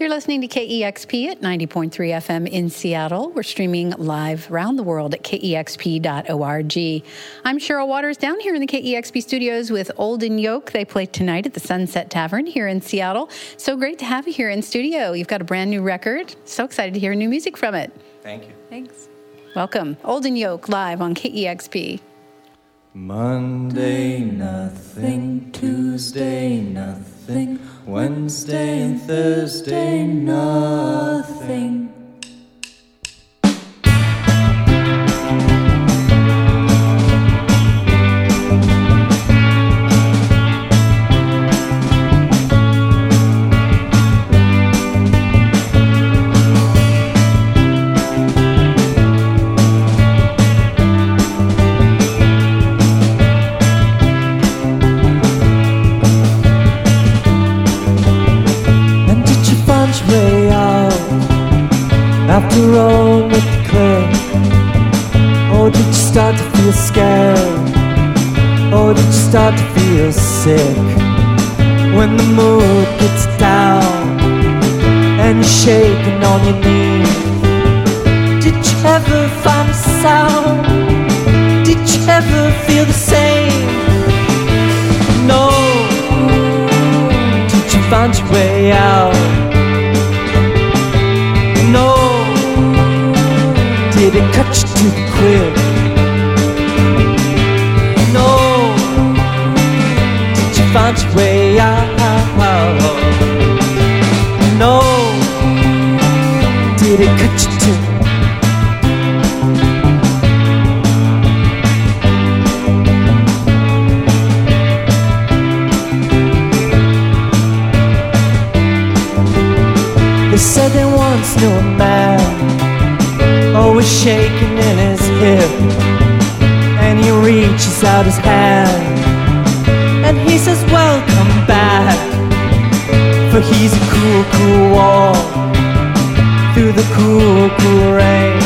You're listening to KEXP at 90.3 FM in Seattle. We're streaming live around the world at kexp.org. I'm Cheryl Waters down here in the KEXP studios with Olden Yoke. They play tonight at the Sunset Tavern here in Seattle. So great to have you here in studio. You've got a brand new record. So excited to hear new music from it. Thank you. Thanks. Welcome. Olden Yoke live on KEXP. Monday, nothing. Tuesday, nothing. Wednesday and Thursday, nothing. After all with the clip, or did you start to feel scared, or did you start to feel sick? When the mood gets down and you're shaking on your knees, did you ever find the sound? Did you ever feel the same? No. Did you find your way out? Did it cut you too quick? No. Did you find your way out? No. Did it cut you too? They said they once knew a man, always shaking in his hip, and he reaches out his hand and he says, welcome back. For he's a cool, cool walk through the cool, cool rain.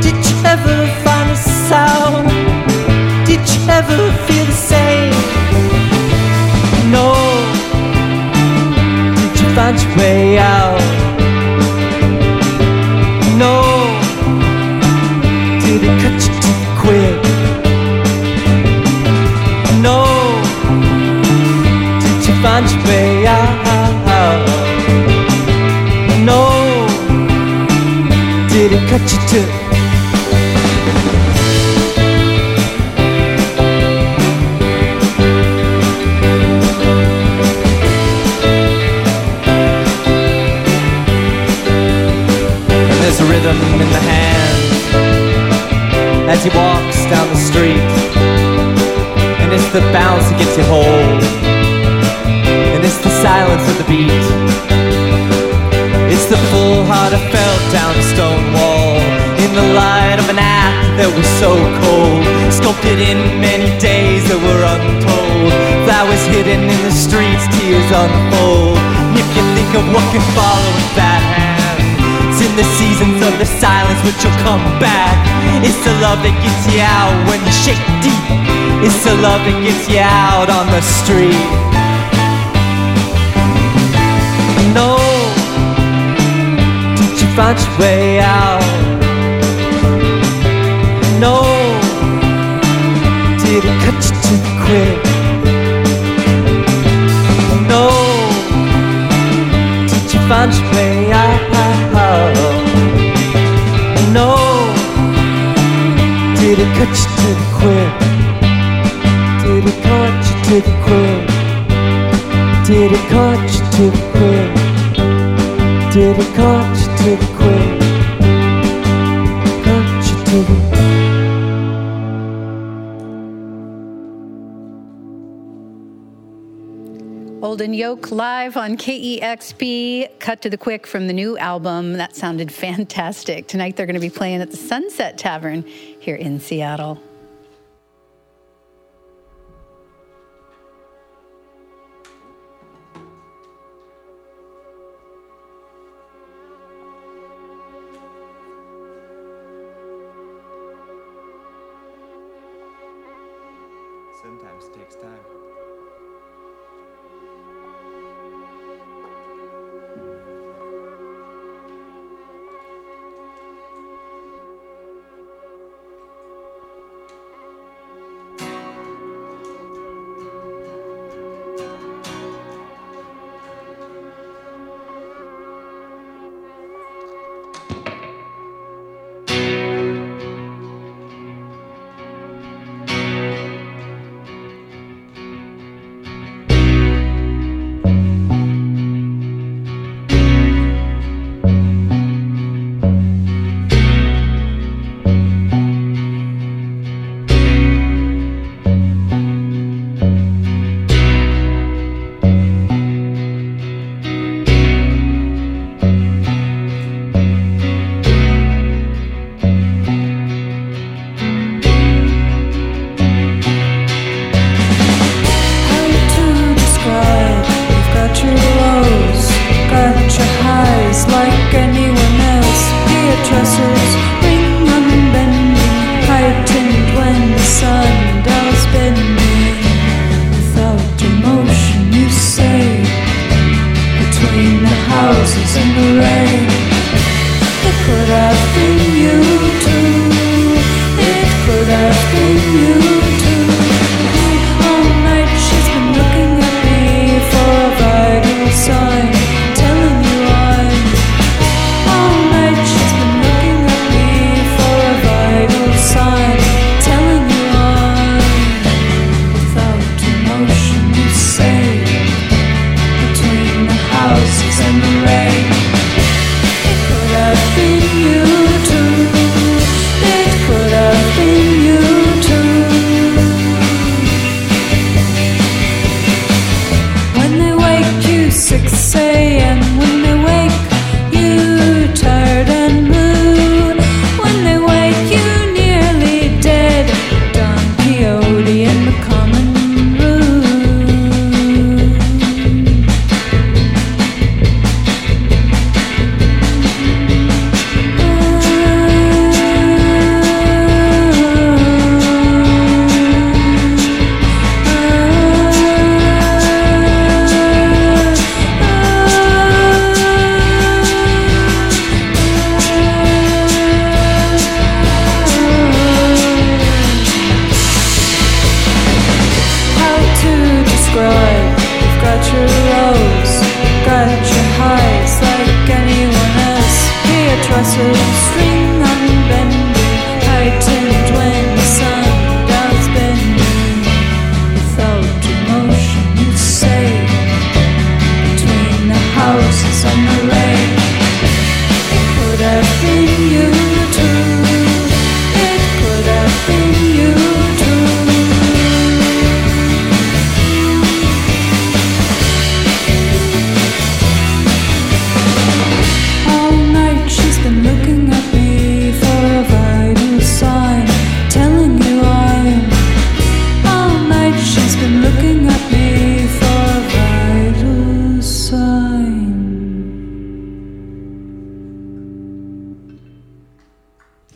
Did you ever find a sound? Did you ever feel the same? No. Did you find your way out? Did it cut you too quick? No. Did you find your way out? No. Did it cut you too? There's a rhythm in the hand as he walks down the street, and it's the bounce that gets you hold, and it's the silence of the beat. It's the full heart I felt down a stone wall, in the light of an act that was so cold, sculpted in many days that were untold. Flowers hidden in the streets, tears unfold. And if you think of what can follow with that hand, in the seasons of the silence which will come back. It's the love that gets you out when you shake deep. It's the love that gets you out on the street. No. Did you find your way out? No. Did it cut you too quick? No. Did you find your way out? No. Did it cut you to the quick? Did it cut you to the quick? Did it cut you to the quick? Did it cut you to the quick? Cut you to the quick? Olden Yoke live on KEXP, cut to the quick from the new album. That sounded fantastic. Tonight they're going to be playing at the Sunset Tavern here in Seattle. Sometimes it takes time. tresses ring unbending, heightened when the sundial's bending. Without emotion you say, between the houses and the rain. It could have been you too, it could have been you too. All night she's been looking at me for a vital sign.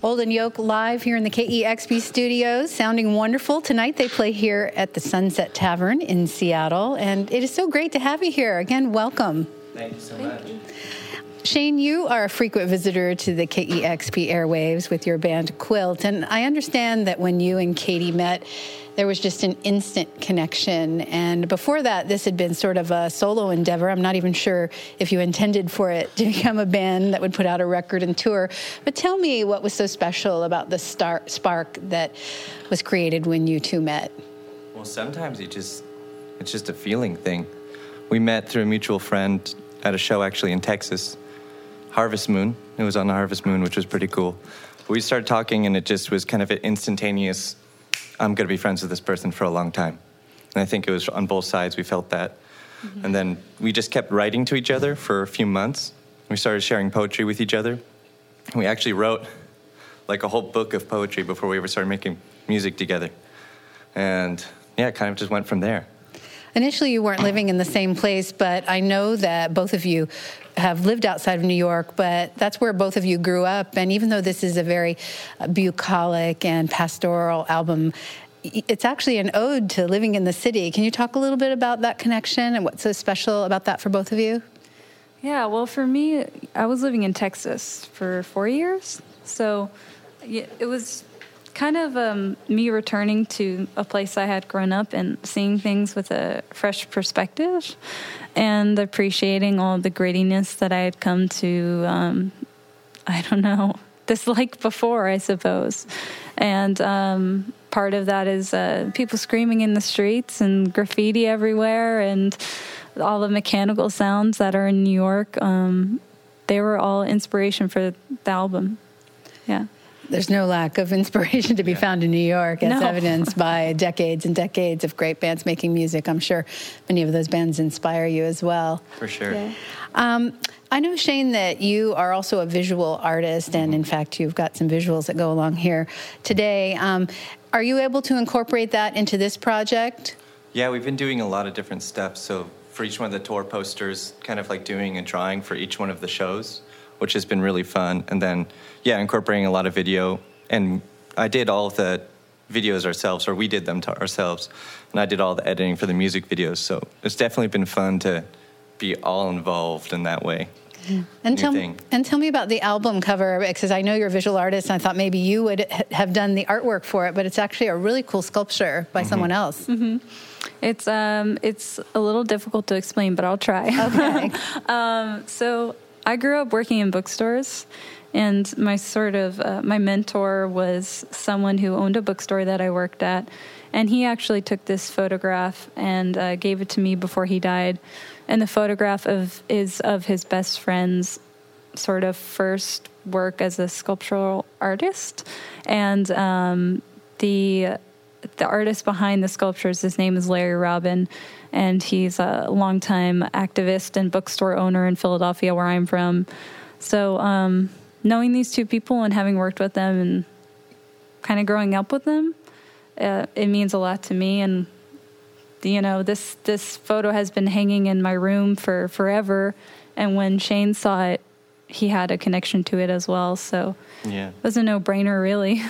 Olden Yoke live here in the KEXP studios, sounding wonderful. Tonight they play here at the Sunset Tavern in Seattle, and it is so great to have you here. Again, welcome. Thank you so much. Shane, you are a frequent visitor to the KEXP airwaves with your band Quilt, and I understand that when you and Katie met, there was just an instant connection, and before that, this had been sort of a solo endeavor. I'm not even sure if you intended for it to become a band that would put out a record and tour, but tell me what was so special about the spark that was created when you two met. Well, sometimes it's just a feeling thing. We met through a mutual friend at a show actually in Texas, Harvest Moon. It was on the Harvest Moon, which was pretty cool. But we started talking, and it just was kind of an instantaneous, I'm going to be friends with this person for a long time. And I think it was on both sides we felt that. Mm-hmm. And then we just kept writing to each other for a few months. We started sharing poetry with each other. And we actually wrote like a whole book of poetry before we ever started making music together. And yeah, it kind of just went from there. Initially, you weren't living in the same place, but I know that both of you have lived outside of New York, but that's where both of you grew up. And even though this is a very bucolic and pastoral album, it's actually an ode to living in the city. Can you talk a little bit about that connection and what's so special about that for both of you? Yeah, well, for me, I was living in Texas for 4 years, so it was kind of me returning to a place I had grown up and seeing things with a fresh perspective and appreciating all the grittiness that I had come to, I don't know, dislike before, I suppose. And part of that is people screaming in the streets and graffiti everywhere and all the mechanical sounds that are in New York. They were all inspiration for the album. Yeah. There's no lack of inspiration to be found in New York, as evidenced by decades and decades of great bands making music. I'm sure many of those bands inspire you as well. For sure. Yeah. I know, Shane, that you are also a visual artist, and in fact, you've got some visuals that go along here today. Are you able to incorporate that into this project? Yeah, we've been doing a lot of different stuff. So for each one of the tour posters, kind of like doing a drawing for each one of the shows. which has been really fun. And then, yeah, incorporating a lot of video. And I did all of the videos ourselves, or we did them to ourselves. And I did all the editing for the music videos. So it's definitely been fun to be all involved in that way. And tell me about the album cover, because I know you're a visual artist, and I thought maybe you would have done the artwork for it, but it's actually a really cool sculpture by someone else. Mm-hmm. It's a little difficult to explain, but I'll try. Okay. So I grew up working in bookstores, and my my mentor was someone who owned a bookstore that I worked at, and he actually took this photograph and gave it to me before he died. And the photograph is of his best friend's sort of first work as a sculptural artist. And the artist behind the sculptures, his name is Larry Robin, and he's a longtime activist and bookstore owner in Philadelphia, where I'm from. So knowing these two people and having worked with them and kind of growing up with them, it means a lot to me. And you know, this photo has been hanging in my room for forever, and when Shane saw it, he had a connection to it as well. So yeah, it was a no-brainer, really.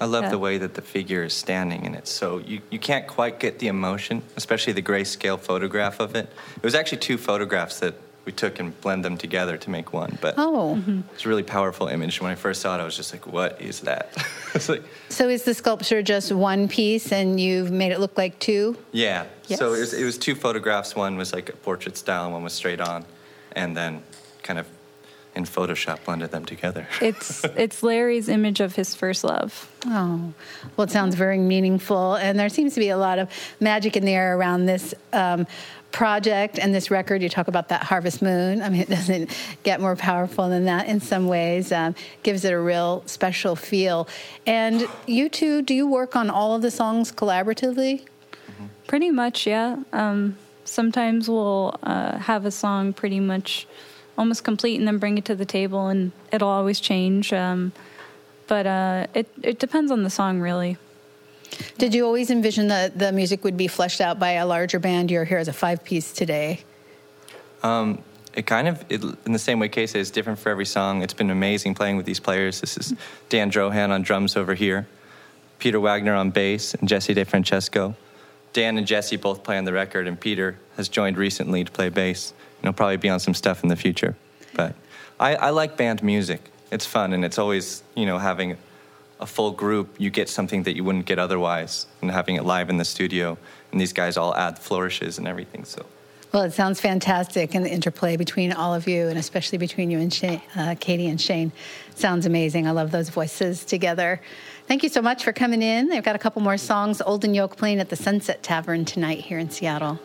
I love the way that the figure is standing in it. So you can't quite get the emotion, especially the grayscale photograph of it. It was actually two photographs that we took and blend them together to make one. But it's a really powerful image. When I first saw it, I was just like, what is that? So is the sculpture just one piece and you've made it look like two? Yeah. Yes. So it was two photographs. One was like a portrait style and one was straight on. And then kind of in Photoshop blended them together. It's Larry's image of his first love. Oh, well, it sounds very meaningful. And there seems to be a lot of magic in the air around this project and this record. You talk about that Harvest Moon. I mean, it doesn't get more powerful than that in some ways. Gives it a real special feel. And you two, do you work on all of the songs collaboratively? Mm-hmm. Pretty much, yeah. Sometimes we'll have a song pretty much almost complete and then bring it to the table, and it'll always change. But it depends on the song, really. Did you always envision that the music would be fleshed out by a larger band? You're here as a five-piece today. In the same way Kay says, different for every song. It's been amazing playing with these players. This is Dan Drohan on drums over here, Peter Wagner on bass, and Jesse DeFrancesco. Dan and Jesse both play on the record, and Peter has joined recently to play bass. And he'll probably be on some stuff in the future. But I like band music. It's fun, and it's always, you know, having a full group, you get something that you wouldn't get otherwise, and having it live in the studio, and these guys all add flourishes and everything. So, well, it sounds fantastic, and the interplay between all of you, and especially between you and Shane, Katie and Shane, sounds amazing. I love those voices together. Thank you so much for coming in. They've got a couple more songs. Olden Yoke playing at the Sunset Tavern tonight here in Seattle.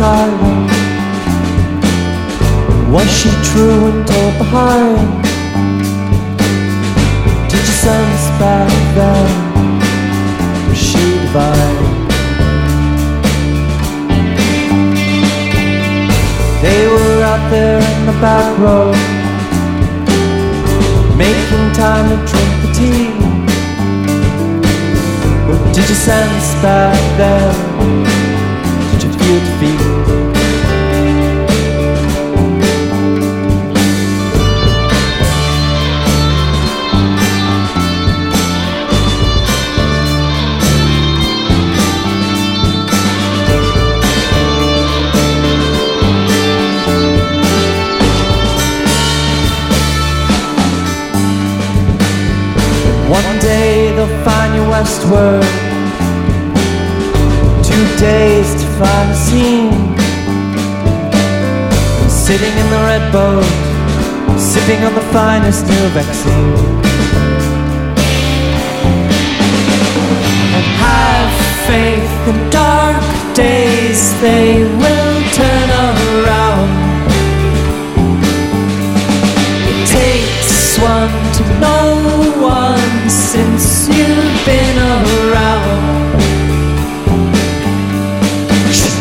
sidewalk. Was she true and told behind? Did you sense back then? Was she divine? They were out there in the back row, making time to drink the tea. What did you sense back then? Did you feel defeat? One day they'll find you westward, 2 days to find a scene. Sitting in the red boat, sipping on the finest new vaccine. And have faith in dark days, they will turn around. It takes one to know one. Since you've been around, and if you see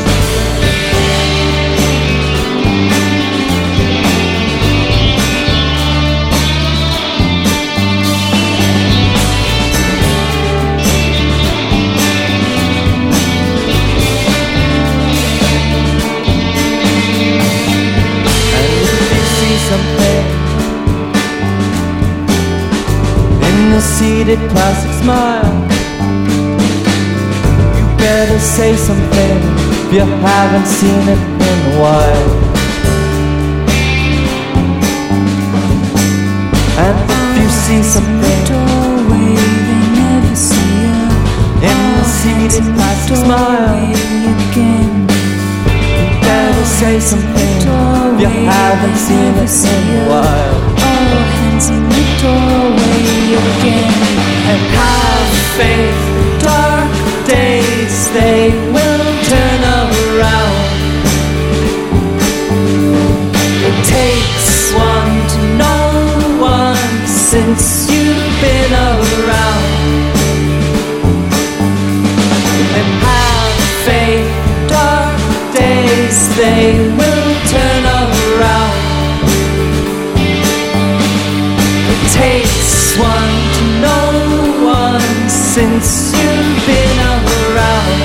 something in the seated plastic smile, you better say something if you haven't seen it in a while. And if you see something in the seated plastic smile, you better say something if you haven't seen it in a while. In the doorway again, and have faith. Dark days, they will turn around. It takes one to know one. Since you've been around, and have faith. Dark days, they will turn around. Takes one to know one. Since you've been around,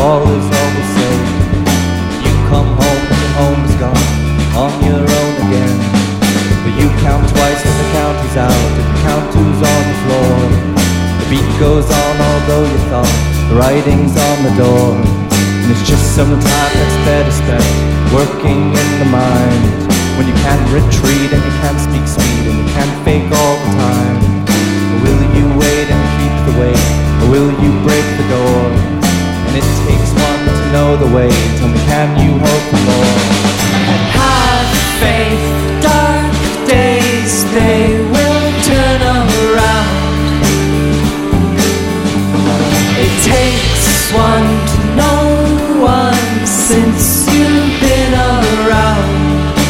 all is all the same. You come home and your home's gone, on your own again. But you count twice when the count is out, and the count two's on the floor. The beat goes on although you thought the writing's on the door. And it's just sometimes that's fair to spend, working in the mind, when you can't retreat and you can't speak sweet and you can't fake all the time. Or will you wait and keep the weight, or will you break the door? And it takes one to know the way. Tell me, can you hope for more? And have faith. Dark days, they will turn around. It takes one to know one. Since you've been around,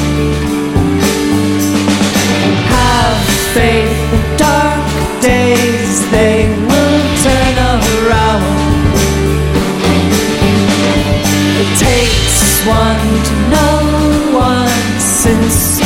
and have faith. Dark days, they will turn around. It takes one to know one. Since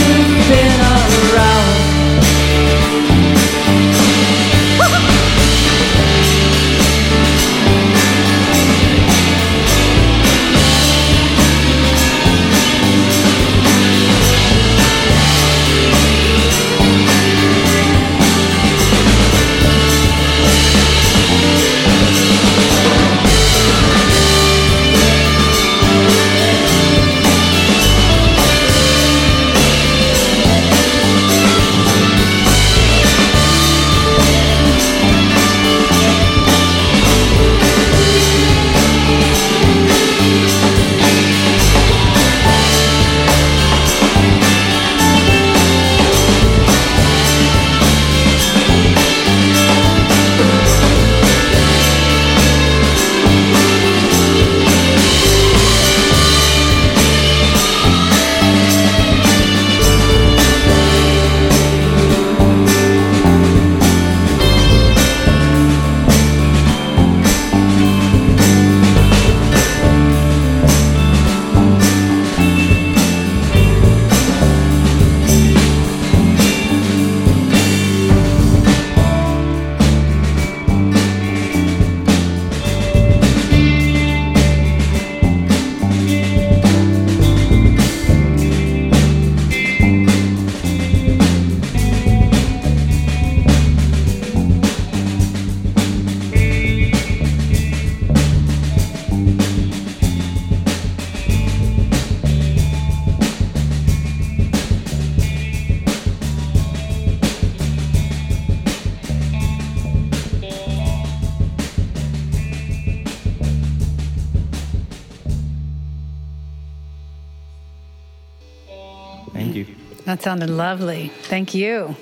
That sounded lovely. Thank you.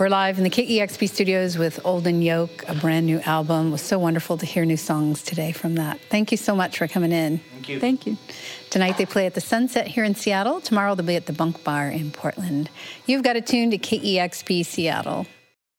We're live in the KEXP studios with Olden Yoke, a brand new album. It was so wonderful to hear new songs today from that. Thank you so much for coming in. Thank you. Thank you. Tonight they play at the Sunset here in Seattle. Tomorrow they'll be at the Bunk Bar in Portland. You've got to tune to KEXP Seattle.